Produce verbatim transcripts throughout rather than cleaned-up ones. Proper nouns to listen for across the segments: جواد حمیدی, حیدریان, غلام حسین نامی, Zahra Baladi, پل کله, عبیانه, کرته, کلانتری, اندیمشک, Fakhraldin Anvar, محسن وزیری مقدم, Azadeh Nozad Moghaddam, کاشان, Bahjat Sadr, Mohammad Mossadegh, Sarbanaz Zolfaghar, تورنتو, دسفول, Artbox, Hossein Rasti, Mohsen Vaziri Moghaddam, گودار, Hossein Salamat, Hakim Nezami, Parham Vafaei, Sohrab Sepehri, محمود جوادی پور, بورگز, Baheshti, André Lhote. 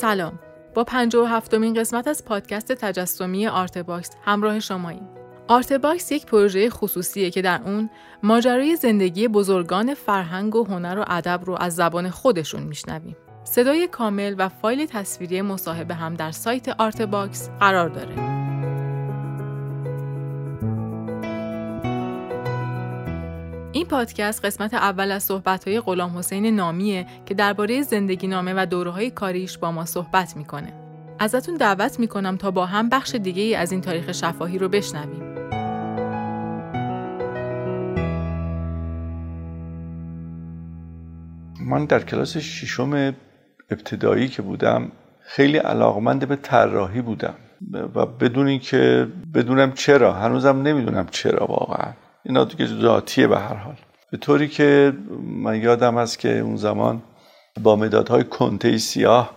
سلام، با پنجاه و هفتمین قسمت از پادکست تجسمی آرتباکس همراه شماییم. آرتباکس یک پروژه خصوصیه که در اون ماجرای زندگی بزرگان فرهنگ و هنر و ادب رو از زبان خودشون میشنویم. صدای کامل و فایل تصویری مصاحبه هم در سایت آرتباکس قرار داره. این پادکست قسمت اول از صحبت‌های غلام حسین نامیه که درباره زندگی‌نامه و دوره‌های کاریش با ما صحبت می‌کنه. ازتون دعوت می‌کنم تا با هم بخش دیگه‌ای از این تاریخ شفاهی رو بشنویم. من در کلاس ششم ابتدایی که بودم خیلی علاقمند به طراحی بودم و بدون اینکه بدونم چرا، هنوزم نمیدونم چرا واقعا. اینا دیگه ذاتیه به هر حال. به طوری که من یادم هست که اون زمان با مدادهای کنته سیاه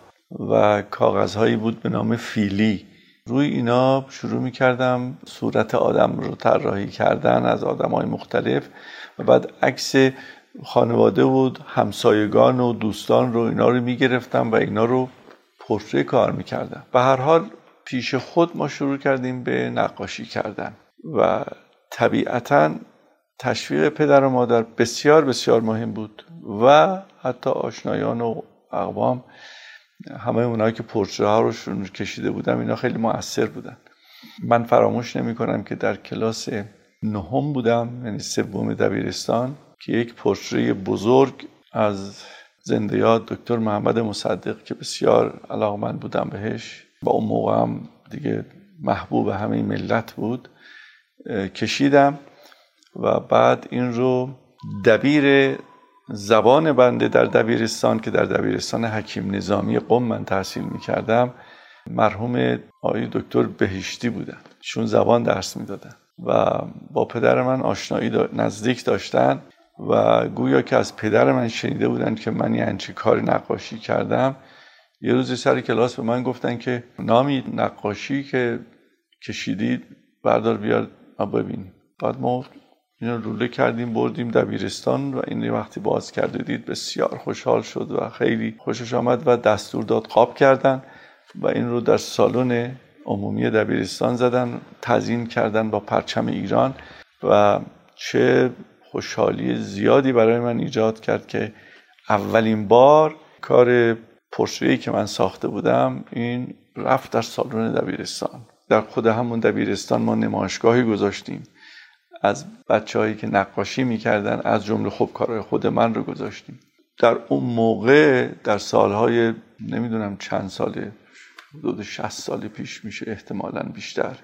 و کاغذهایی بود به نام فیلی، روی اینا شروع می‌کردم صورت آدم رو طراحی کردن از آدم‌های مختلف و بعد عکس خانواده و همسایگان و دوستان رو اینا رو می‌گرفتم و اینا رو پورتری کار می‌کردم. به هر حال پیش خود ما شروع کردیم به نقاشی کردن و طبیعتاً تشویق پدر و مادر بسیار بسیار مهم بود و حتی آشنایان و اقوام، همه اونایی که پورتره ها رو شون کشیده بودم، اینا خیلی مؤثر بودن. من فراموش نمی کنم که در کلاس نهم بودم، یعنی سوم دبیرستان، که یک پورتره بزرگ از زنده یاد دکتر محمد مصدق که بسیار علاقمند بودم بهش و اون موقع هم دیگه محبوب همه ملت بود کشیدم و بعد این رو دبیر زبان بنده در دبیرستان که در دبیرستان حکیم نظامی قم من تحصیل می‌کردم، مرحوم آقای دکتر بهشتی بودن. ایشون زبان درس می‌دادن و با پدر من آشنایی دا... نزدیک داشتن و گویا که از پدر من شنیده بودن که من یه همچین کار نقاشی کردم. یه روزی سر کلاس به من گفتن که نامی نقاشی که کشیدی بردار بیار ما ببینیم. بعد ما اینو روله کردیم بردیم دبیرستان و این وقتی باز کرده دید بسیار خوشحال شد و خیلی خوشش آمد و دستور داد قاب کردن و این رو در سالن عمومی دبیرستان زدن، تزیین کردن با پرچم ایران و چه خوشحالی زیادی برای من ایجاد کرد که اولین بار کار پورتری که من ساخته بودم این رفت در سالن دبیرستان. در خود همون دبیرستان ما نمایشگاهی گذاشتیم، از بچه‌هایی که نقاشی می‌کردن از جمله خوبکارای خود من رو گذاشتیم. در اون موقع در سالهای نمیدونم چند ساله، حدود شصت سال پیش میشه احتمالاً بیشتر،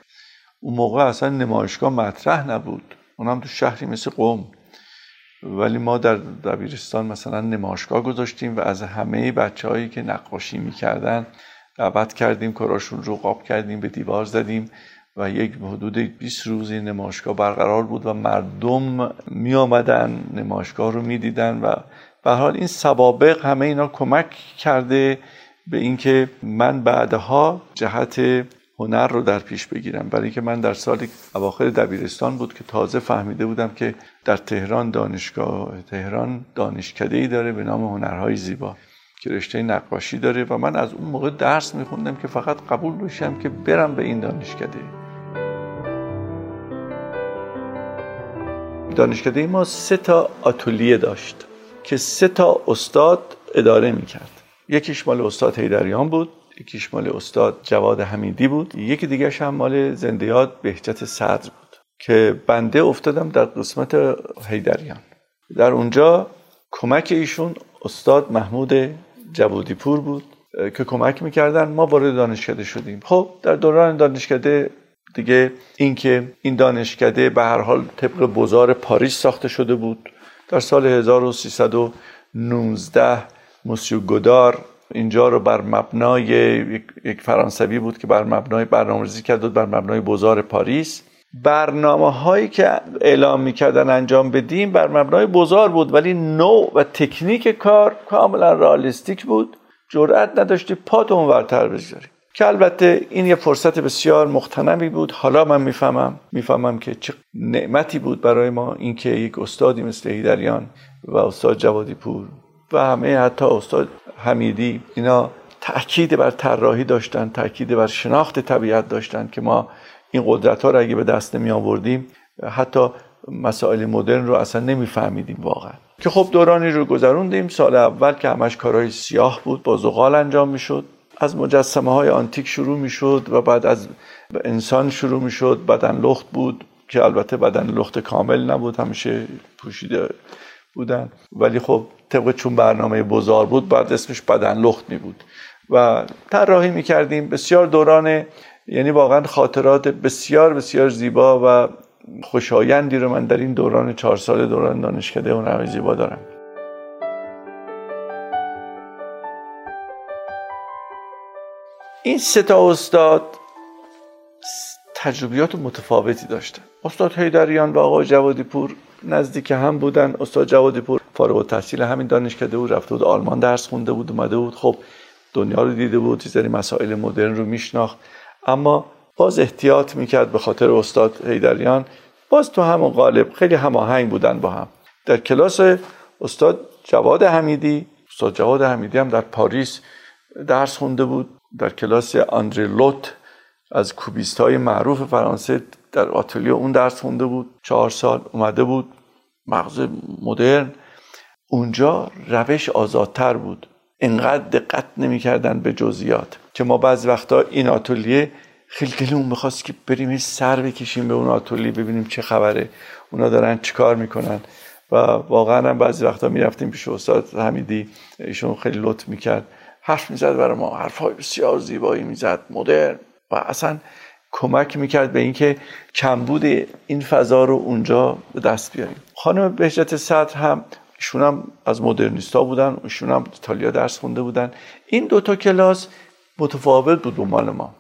اون موقع اصلا نمایشگاه مطرح نبود، اونم تو شهری مثل قم، ولی ما در دبیرستان مثلا نمایشگاه گذاشتیم و از همه بچه‌هایی که نقاشی می‌کردن دعوت کردیم، کاراشون رو قاب کردیم، به دیوار زدیم و یک حدود بیست روز این نمایشگاه برقرار بود و مردم می آمدن نمایشگاه رو می دیدن و به هر حال این سوابق همه اینا کمک کرده به اینکه من بعدها جهت هنر رو در پیش بگیرم. برای اینکه من در سال اواخر دبیرستان بود که تازه فهمیده بودم که در تهران دانشگاه تهران دانشکده‌ای داره به نام هنرهای زیبا که رشته نقاشی داره و من از اون موقع درس میخوندم که فقط قبول بشم که برم به این دانشکده. دانشکده ما سه تا آتلیه داشت که سه تا استاد اداره میکرد. یکیش مال استاد حیدریان بود، یکیش مال استاد جواد حمیدی بود، یکی دیگرش هم مال زنده یاد بهجت صدر بود که بنده افتادم در قسمت حیدریان. در اونجا کمک ایشون استاد محمود جوادی پور بود که کمک میکردن. ما وارد دانشکده شدیم. خب در دوران دانشکده دیگه این که این دانشکده به هر حال طبق بازار پاریس ساخته شده بود. در سال هزار و سیصد و نوزده موسیو گودار اینجا رو بر مبنای یک فرانسوی بود که بر مبنای برنامه‌ریزی کرده بود بر مبنای بازار پاریس. برنامه‌هایی که اعلام می‌کردن انجام بدیم بر مبنای بازار بود، ولی نوع و تکنیک کار کاملا رئالیستیک بود. جرأت نداشتی پات اونورتر بذاری که البته این یه فرصت بسیار مغتنمی بود. حالا من میفهمم میفهمم که چه نعمتی بود برای ما اینکه یک استادی مثل حیدریان و استاد جوادی پور و همه حتی استاد حمیدی اینا تأکید بر طراحی داشتن، تأکید بر شناخت طبیعت داشتن که ما این قدرت ها رو اگه به دست نمی آوردیم حتی مسائل مدرن رو اصلا نمیفهمیدیم واقعا. که خب دورانی رو گذروندیم. سال اول که همش کارهای سیاه بود، با زغال انجام میشد، از مجسمه های آنتیک شروع میشد و بعد از انسان شروع میشد. بدن لخت بود که البته بدن لخت کامل نبود، همیشه پوشیده بودن، ولی خب طبق چون برنامه بازار بود بعد اسمش بدن لخت می بود و طراحی می کردیم. بسیار دوران، یعنی واقعا خاطرات بسیار بسیار زیبا و خوشایندی رو من در این دوران چهار ساله دوران دانشکده هنرهای زیبا دارم. این سه تا استاد تجربیات متفاوتی داشتن. استاد حیدریان و آقای جوادی پور نزدیک هم بودن. استاد جوادی پور فارغ التحصیل همین دانشکده بود، رفته بود آلمان درس خونده بود، اومده بود، خب دنیا رو دیده بود، یه سری مسائل مدرن رو میشناخت، اما باز احتیاط میکرد به خاطر استاد حیدریان. باز تو همون قالب خیلی هماهنگ بودن با هم. در کلاس استاد جواد حمیدی، استاد جواد حمیدی هم در پاریس درس خونده بود، در کلاس آندره لوت از کوبیست‌های معروف فرانسه در آتلیه اون درس خونده بود، چهار سال اومده بود مغز مدرن. اونجا روش آزادتر بود، انقدر دقت نمی‌کردن به جزئیات که ما بعض وقتا این آتلیه خیلی دلمون می‌خواست که بریم سر بکشیم به اون آتلیه ببینیم چه خبره، اونا دارن چیکار میکنن. و واقعا هم بعضی وقتا میرفتیم پیش استاد حمیدی، ایشون خیلی لطف میکرد، حرف میزد برای ما، حرف‌های بسیار زیبایی میزد مدرن و اصلا کمک میکرد به اینکه کمبود این فضا رو اونجا به دست بیاریم. خانم بهجت صدر هم، ایشون هم از مدرنیستا بودن، ایشون هم ایتالیا درس خونده بودن. این دوتا کلاس متفاوت بود دنبال ما.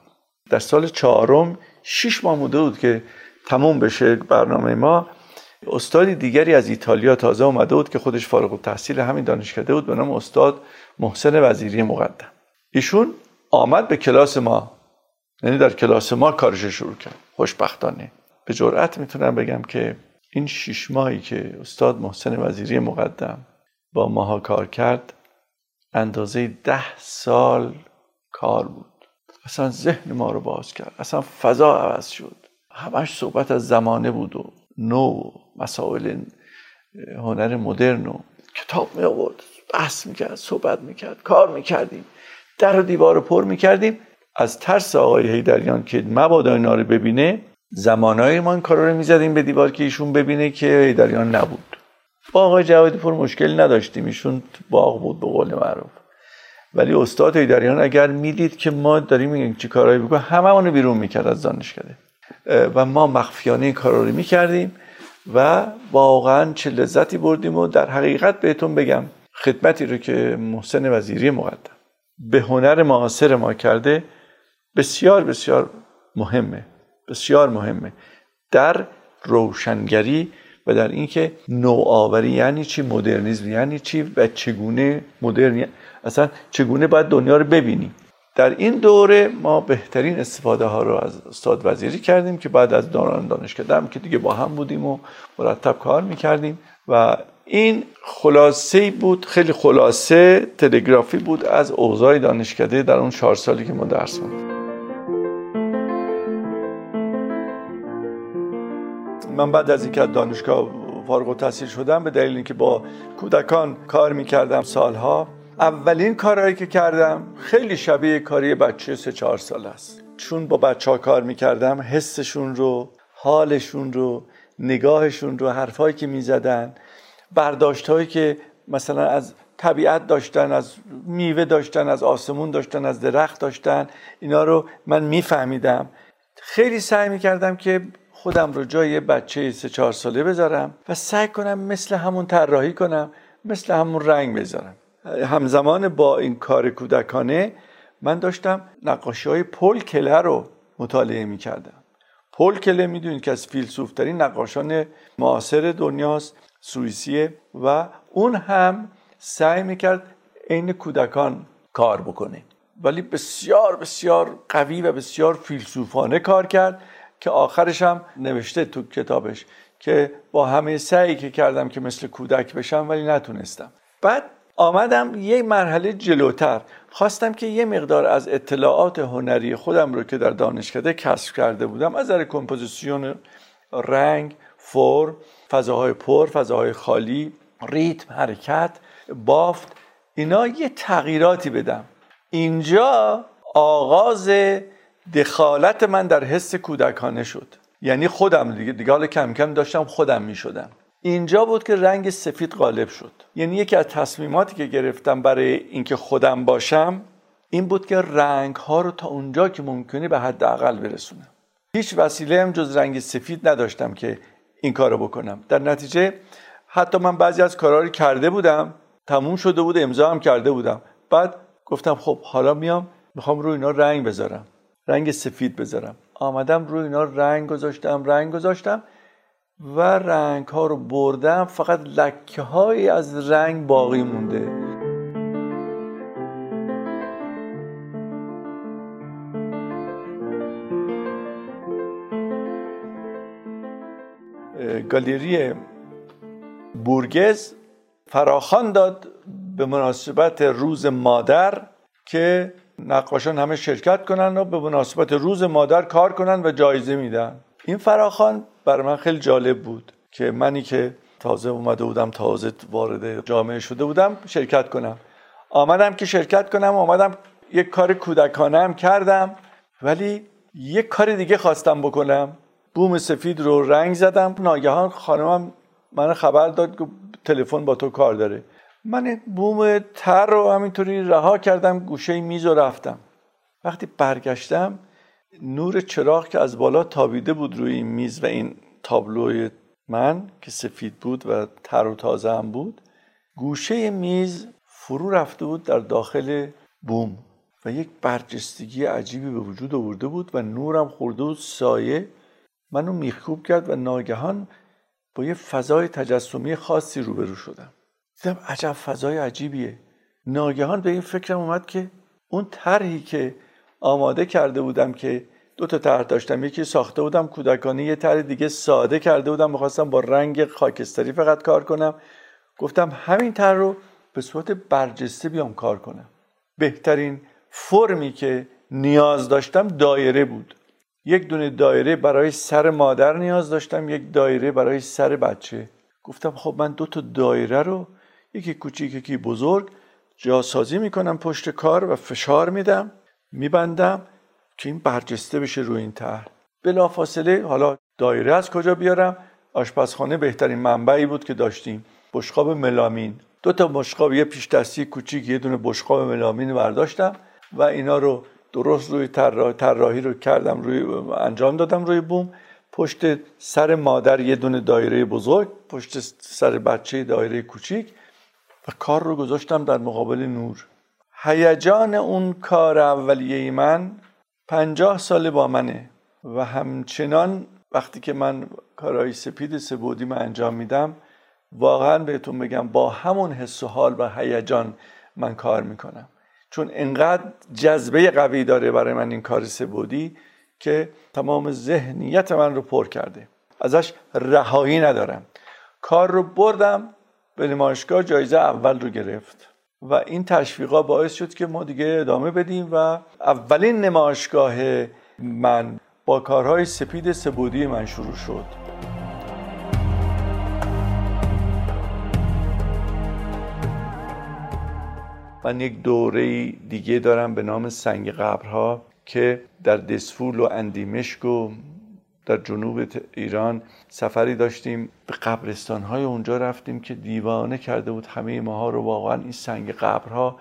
در سال چهارم شش ماه مونده بود که تموم بشه برنامه ما. استادی دیگری از ایتالیا تازه اومده بود که خودش فارغ التحصیل همین دانشکده بود به نام استاد محسن وزیری مقدم. ایشون آمد به کلاس ما، یعنی در کلاس ما کارش شروع کرد. خوشبختانه به جرئت میتونم بگم که این شش ماهی که استاد محسن وزیری مقدم با ماها کار کرد اندازه ده سال کار بود. اصلا ذهن ما رو باز کرد، اصلا فضا عوض شد، همش صحبت از زمانه بود و نو مسائل هنر مدرن و کتاب می آورد، بحث میکرد، صحبت میکرد، کار میکردیم، در و دیوار پر میکردیم. از ترس آقای حیدریان که مبادا اینا رو ببینه، زمانهایی ما این کارا رو میزدیم به دیوار که ایشون ببینه که حیدریان نبود. با آقای جوادی پور مشکل نداشتیم، ایشون باغ بود به قول معروف، ولی استاد حیدریان اگر میدید که ما داریم این چه کارایی میکنیم هممونو بیرون میکرد از دانشکده و ما مخفیانه این کارا رو میکردیم و واقعا چه لذتی بردیم. و در حقیقت بهتون بگم خدمتی رو که محسن وزیری مقدم به هنر معاصر ما کرده بسیار بسیار مهمه، بسیار مهمه در روشنگری و در اینکه نوآوری یعنی چی، مدرنیسم یعنی چی و چگونه مدرن یعنی... اصلا چگونه باید دنیا رو ببینیم. در این دوره ما بهترین استفاده ها رو از استاد وزیری کردیم که بعد از دوران دانشکده هم که دیگه با هم بودیم و مرتب کار میکردیم. و این خلاصه بود، خیلی خلاصه تلگرافی بود از اوضاع دانشکده در اون چهار سالی که ما درس خوندیم. من بعد از اینکه دانشگاه فارغ التحصیل شدم به دلیل اینکه با کودکان کار میکردم سالها، اولین کارهایی که کردم خیلی شبیه کاری بچه سه چهار ساله است. چون با بچه ها کار میکردم، حسشون رو، حالشون رو، نگاهشون رو، حرفایی که میزدن، برداشتهایی که مثلا از طبیعت داشتن، از میوه داشتن، از آسمون داشتن، از درخت داشتن، اینا رو من میفهمیدم. خیلی سعی میکردم که خودم رو جای بچه سه چهار ساله بذارم و سعی کنم مثل همون طراحی کنم، مثل همون رنگ بذارم. همزمان با این کار کودکانه من داشتم نقاشی‌های پل کله رو مطالعه می‌کردم. پل کله می‌دونید که از فیلسوف‌ترین نقاشان معاصر دنیاست، سوئیسیه، و اون هم سعی می‌کرد عین کودکان کار بکنه، ولی بسیار بسیار قوی و بسیار فیلسوفانه کار کرد که آخرش هم نوشته تو کتابش که با همه سعی که کردم که مثل کودک بشم ولی نتونستم. بعد آمدم یه مرحله جلوتر، خواستم که یه مقدار از اطلاعات هنری خودم رو که در دانشکده کسب کرده بودم از نظر کمپوزیسیون، رنگ، فرم، فضاهای پر، فضاهای خالی، ریتم، حرکت، بافت، اینا یه تغییراتی بدم. اینجا آغاز دخالت من در حس کودکانه شد، یعنی خودم دیگه, دیگه حالا کم کم داشتم خودم می شدم. اینجا بود که رنگ سفید غالب شد. یعنی یکی از تصمیماتی که گرفتم برای اینکه خودم باشم این بود که رنگ ها رو تا اونجا که ممکنه به حد اقل برسونم. هیچ وسیله هم جز رنگ سفید نداشتم که این کارو بکنم. در نتیجه حتی من بعضی از کارا رو کرده بودم، تموم شده بود، امضا هم کرده بودم. بعد گفتم خب حالا میام میخوام روی اینا رنگ بذارم، رنگ سفید بذارم. آمدم روی اینا رنگ گذاشتم، رنگ گذاشتم و رنگ ها رو بردم، فقط لکه های از رنگ باقی مونده. گالری بورگز فراخوان داد به مناسبت روز مادر که نقاشان همه شرکت کنن و به مناسبت روز مادر کار کنن و جایزه میدن. این فراخوان برای من خیلی جالب بود که منی که تازه اومده بودم، تازه وارد جامعه شده بودم، شرکت کنم. آمدم که شرکت کنم، آمدم یک کار کودکانه هم کردم، ولی یک کار دیگه خواستم بکنم. بوم سفید رو رنگ زدم، ناگهان خانمم من خبر داد که تلفن با تو کار داره. من بوم تر رو همینطوری رها کردم گوشه میز و رفتم. وقتی برگشتم نور چراغ که از بالا تابیده بود روی این میز و این تابلوی من که سفید بود و تر و تازه هم بود، گوشه میز فرو رفته بود در داخل بوم و یک برجستگی عجیبی به وجود آورده بود و نورم خورده بود، سایه منو میخکوب کرد و ناگهان با یه فضای تجسمی خاصی روبرو شدم. دیدم عجب فضای عجیبیه. ناگهان به این فکرم اومد که اون طرحی که آماده کرده بودم، که دو تا طرح داشتم، یکی ساخته بودم کودکانه، یه طرح دیگه ساده کرده بودم، می‌خواستم با رنگ خاکستری فقط کار کنم. گفتم همین طرح رو به صورت برجسته بیام کار کنم. بهترین فرمی که نیاز داشتم دایره بود. یک دونه دایره برای سر مادر نیاز داشتم، یک دایره برای سر بچه. گفتم خب من دو تا دایره رو، یکی کوچیک یکی بزرگ، جاسازی میکنم پشت کار و فشار میدم، میبندم که این برجسته بشه روی این طرح. بلافاصله حالا دایره از کجا بیارم؟ آشپزخانه بهترین منبعی بود که داشتیم. بشقاب ملامین، دو تا بشقاب، یه پیش دستی کوچیک، یه دونه بشقاب ملامین برداشتم و اینا رو درست روی طراحی طراحی رو کردم، روی انجام دادم روی بوم. پشت سر مادر یه دونه دایره بزرگ، پشت سر بچه دایره کوچیک و کار رو گذاشتم در مقابل نور. هیجان اون کار اولیه من پنجاه ساله با منه و همچنان وقتی که من کارهای سپید سبودی من انجام میدم، واقعا بهتون بگم با همون حس و حال و هیجان من کار میکنم، چون انقدر جذبه قوی داره برای من این کار سبودی که تمام ذهنیت من رو پر کرده، ازش رهایی ندارم. کار رو بردم به نمایشگاه، جایزه اول رو گرفت و این تشویقا باعث شد که ما دیگه ادامه بدیم و اولین نمایشگاه من با کارهای سپید سبودی من شروع شد. من یک دوره دیگه دارم به نام سنگ قبرها که در دسفول و اندیمشک و در جنوب ایران سفری داشتیم، به قبرستان‌های اونجا رفتیم که دیوانه کرده بود همه ماها رو واقعا این سنگ قبرها.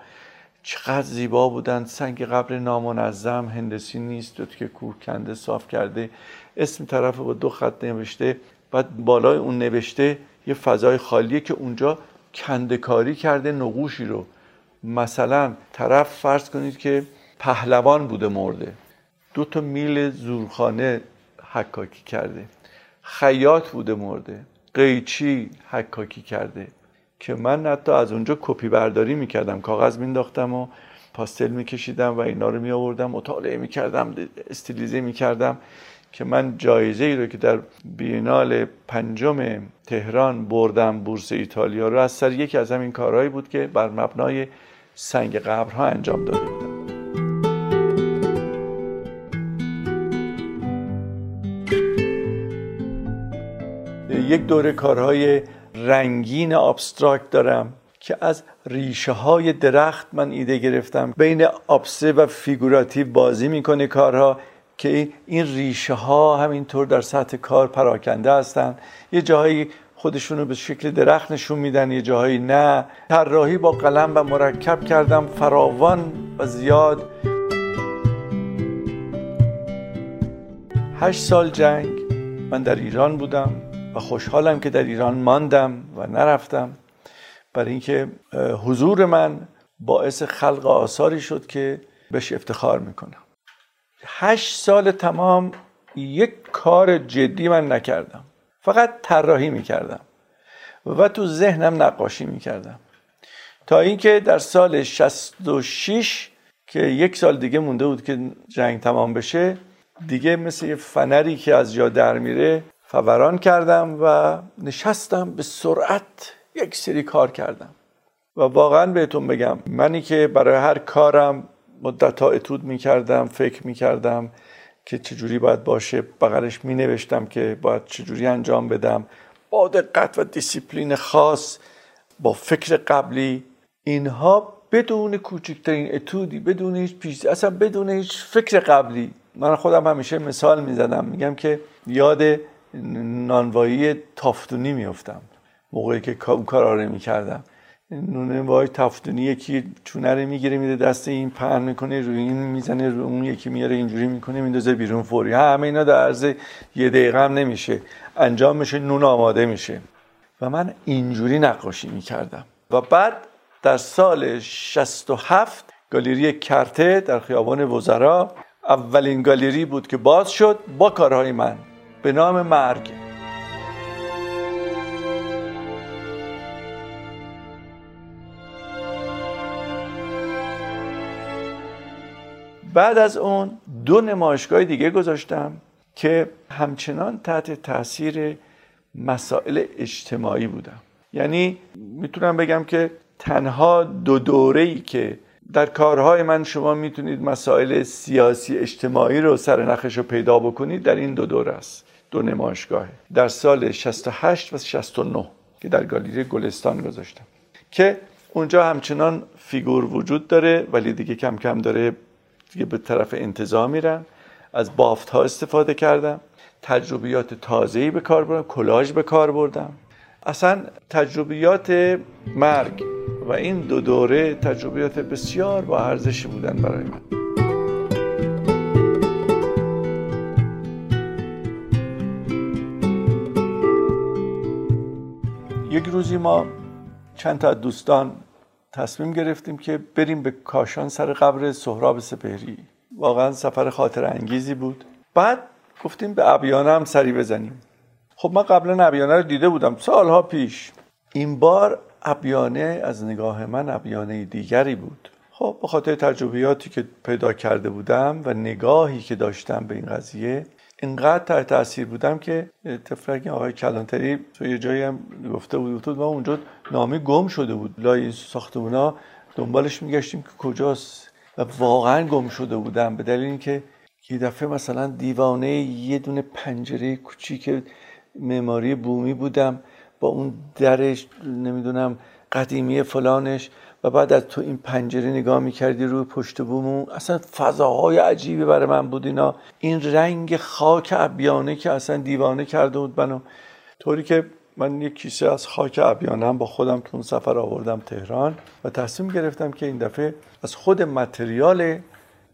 چقدر زیبا بودن، سنگ قبر نامنظم، هندسی نیست، دوت که کوه کنده صاف کرده، اسم طرف با دو خط نوشته، بعد بالای اون نوشته یه فضای خالیه که اونجا کنده‌کاری کرده نقوشی رو. مثلا طرف فرض کنید که پهلوان بوده مرده، دو تا میل زورخانه حکاکی کرده، خیاط بوده مرده، قیچی حکاکی کرده، که من حتی از اونجا کپی برداری میکردم، کاغذ مینداختم و پاستل میکشیدم و اینا رو میآوردم مطالعه میکردم، استیلیزه میکردم، که من جایزه ای رو که در بینال پنجم تهران بردم، بورس ایتالیا رو، از سر یکی از همین کارهایی بود که بر مبنای سنگ قبرها انجام داده بودند. یک دوره کارهای رنگین ابسترکت دارم که از ریشه های درخت من ایده گرفتم. بین ابستر و فیگوراتیو بازی میکنه کارها که این ریشه ها همینطور در سطح کار پراکنده هستن. یه جاهایی خودشونو به شکل درخت نشون میدن، یه جاهایی نه. طراحی با قلم و مرکب کردم فراوان و زیاد. هشت سال جنگ من در ایران بودم و خوشحالم که در ایران ماندم و نرفتم، برای اینکه حضور من باعث خلق آثاری شد که بهش افتخار میکنم. هشت سال تمام یک کار جدی من نکردم، فقط طراحی میکردم و تو ذهنم نقاشی میکردم، تا اینکه در سال شصت و شش که یک سال دیگه مونده بود که جنگ تمام بشه، دیگه مثل یه فنری که از جا در میره فوران کردم و نشستم به سرعت یک سری کار کردم. و واقعا بهتون بگم، منی که برای هر کارم مدت‌ها اتود می‌کردم، فکر می‌کردم که چجوری باید باشه، بغلش می‌نوشتم که باید چجوری انجام بدم، با دقت و دیسیپلین خاص، با فکر قبلی، اینها بدون کوچکترین اتودی، بدون هیچ پیش، اصلا بدون هیچ فکر قبلی. من خودم همیشه مثال می‌زدم، میگم که یاد نانوایی تافتونی میافتم موقعی که اون کارا رو میکردم. نانوایی تافتونی یکی چونه رو میگیره میده دست این، پهن میکنه روی این، میزنه روی اون، یکی میاره اینجوری میکنه میندازه بیرون فوری. همه اینا در عرض یه دقیقه هم نمیشه انجام میشه، نون آماده میشه. و من اینجوری نقاشی میکردم. و بعد در سال شصت و هفت گالری کرته در خیابان وزرا اولین گالری بود که باز شد با کارهای من به نام مرگ. بعد از اون دو نمایشگاه دیگه گذاشتم که همچنان تحت تاثیر مسائل اجتماعی بودم. یعنی میتونم بگم که تنها دو دوره‌ای که در کارهای من شما میتونید مسائل سیاسی اجتماعی رو سرنخش رو پیدا بکنید، در این دو دوره است، دو نمایشگاهه، در سال شصت و هشت و شصت و نه که در گالری گلستان گذاشتم که اونجا همچنان فیگور وجود داره ولی دیگه کم کم داره دیگه به طرف انتزاع میرن. از بافت ها استفاده کردم، تجربیات تازه‌ای به کار بردم، کلاژ به کار بردم، اصلا تجربیات مرگ و این دو دوره تجربیات بسیار با ارزشی بودن برای من. یک روزی ما چند تا دوستان تصمیم گرفتیم که بریم به کاشان سر قبر سهراب سپهری. واقعا سفر خاطر انگیزی بود. بعد گفتیم به عبیانه هم سری بزنیم. خب من قبلا عبیانه رو دیده بودم سالها پیش. این بار عبیانه از نگاه من عبیانه دیگری بود. خب به خاطر تجربیاتی که پیدا کرده بودم و نگاهی که داشتم به این قضیه، اینقدر تحت تاثیر بودم که اتفاقی آقای کلانتری توی یه جایی هم گفته بود ما اونجا نامی گم شده بود لای ساختمونا، دنبالش میگشتیم که کجاست و واقعا گم شده بودم، به دلیل اینکه یه دفعه مثلا دیوانه یه دونه پنجره کوچیک معماری بومی بودم با اون درش نمیدونم قدیمی فلانش و بعد از تو این پنجره نگاه میکردی روی پشت بومون، اصلا فضاهای عجیبی برای من بود اینا. این رنگ خاک عبیانه که اصلا دیوانه کرده بود منو، طوری که من یک کیسه از خاک عبیانه هم با خودم تو اون سفر آوردم تهران و تصمیم گرفتم که این دفعه از خود متریال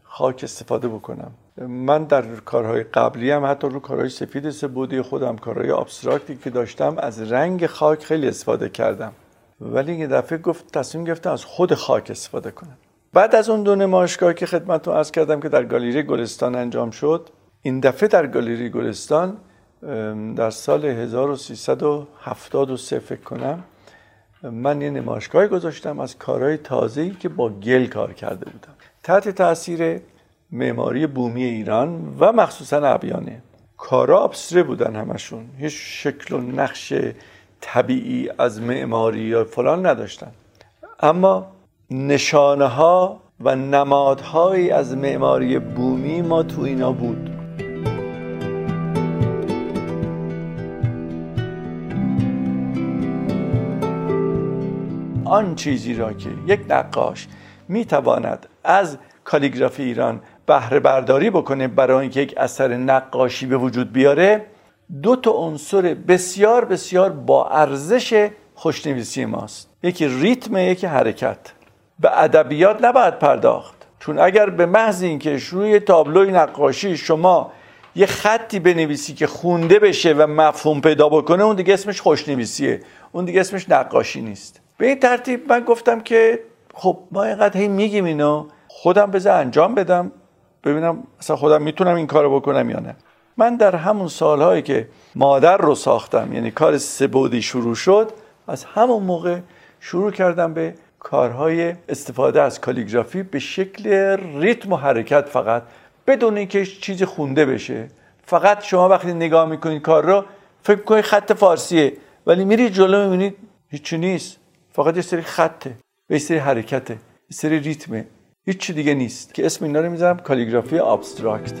خاک استفاده بکنم. من در کارهای قبلی هم حتی رو کارهای سفید سبودی خودم، کارهای ابسترکتی که داشتم، از رنگ خاک خیلی استفاده کردم، ولی این دفعه گفت تصمیم گرفتم از خود خاک استفاده کنم. بعد از اون دو نمایشگاه که خدمتتون عرض کردم که در گالری گلستان انجام شد، این دفعه در گالری گلستان در سال هزار و سیصد و هفتاد و سه فکر کنم من یه نمایشگاه گذاشتم از کارهای تازه‌ای که با گل کار کرده بودم تحت تاثیر معماری بومی ایران و مخصوصا عبیانه. کارا ابستره بودن همشون، هیچ شکل و نقش طبیعی از معماری یا فلان نداشتن، اما نشانه ها و نمادهایی از معماری بومی ما تو اینا بود. آن چیزی را که یک نقاش میتواند از کالیگرافی ایران بهره برداری بکنه برای اینکه یک اثر نقاشی به وجود بیاره، دو تا عنصر بسیار بسیار با ارزش خوشنویسی ماست، یکی ریتم، یکی حرکت. به ادبیات نباید پرداخت، چون اگر به محض اینکه روی تابلوی نقاشی شما یه خطی بنویسی که خونده بشه و مفهوم پیدا بکنه، اون دیگه اسمش خوشنویسیه، اون دیگه اسمش نقاشی نیست. به این ترتیب من گفتم که خب ما اینقدر هی میگیم اینو، خودم بذار انجام بدم ببینم اصلا خودم میتونم این کارو بکنم یا نه. من در همون سالهایی که مادر رو ساختم، یعنی کار سه‌بعدی شروع شد، از همون موقع شروع کردم به کارهای استفاده از کالیگرافی به شکل ریتم و حرکت، فقط بدون اینکه چیزی خونده بشه. فقط شما وقتی نگاه میکنید کار رو فکر میکنید خط فارسیه، ولی میری جلو میبینید هیچی نیست، فقط یه سری خطه، یه سری حرکته، یه سری ریتمه، هیچ چی دیگه نیست، که اسم اینا رو میذارم کالیگرافی ابستراکت.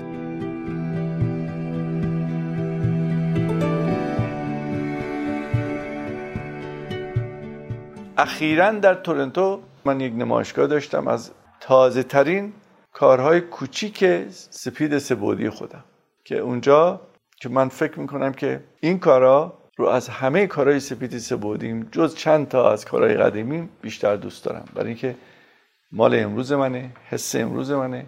اخیراً در تورنتو من یک نمایشگاه داشتم از تازه ترین کارهای کوچیک سپید سه‌بعدی خودم، که اونجا که من فکر میکنم که این کارا رو از همه کارهای سپید سه‌بعدیم جز چند تا از کارهای قدیمیم بیشتر دوست دارم، برای اینکه مال امروز منه، حس امروز منه،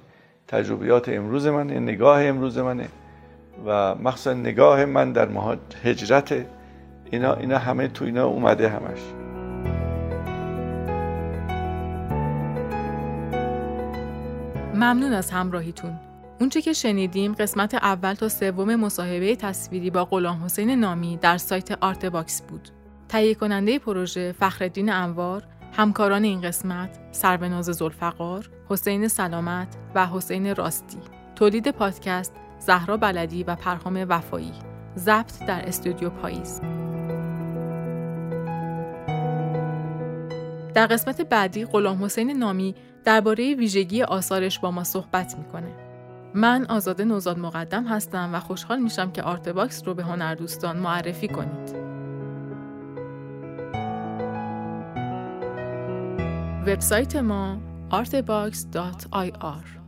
تجربیات امروز منه، نگاه امروز منه، و مخصوصا نگاه من در هجرت اینا اینا همه تو اینا اومده همش. ممنون از همراهیتون. اونچه که شنیدیم قسمت اول تا سوم مصاحبه تصویری با غلامحسین نامی در سایت آرت باکس بود. تهیه کننده پروژه فخرالدین انوار، همکاران این قسمت سربناز ذوالفقار، حسین سلامت و حسین راستی. تولید پادکست زهرا بلدی و پرهام وفایی. ضبط در استودیو پاییز. در قسمت بعدی غلامحسین نامی درباره ویژگی آثارش با ما صحبت میکنه. من آزاده نوزاد مقدم هستم و خوشحال میشم که آرت باکس رو به هنردوستان معرفی کنید. وبسایت ما آرت باکس دات آی آر